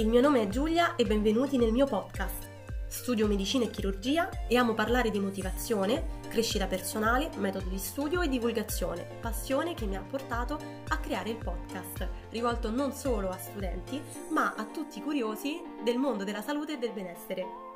Il mio nome è Giulia e benvenuti nel mio podcast. Studio medicina e chirurgia e amo parlare di motivazione, crescita personale, metodo di studio e divulgazione, passione che mi ha portato a creare il podcast, rivolto non solo a studenti, ma a tutti i curiosi del mondo della salute e del benessere.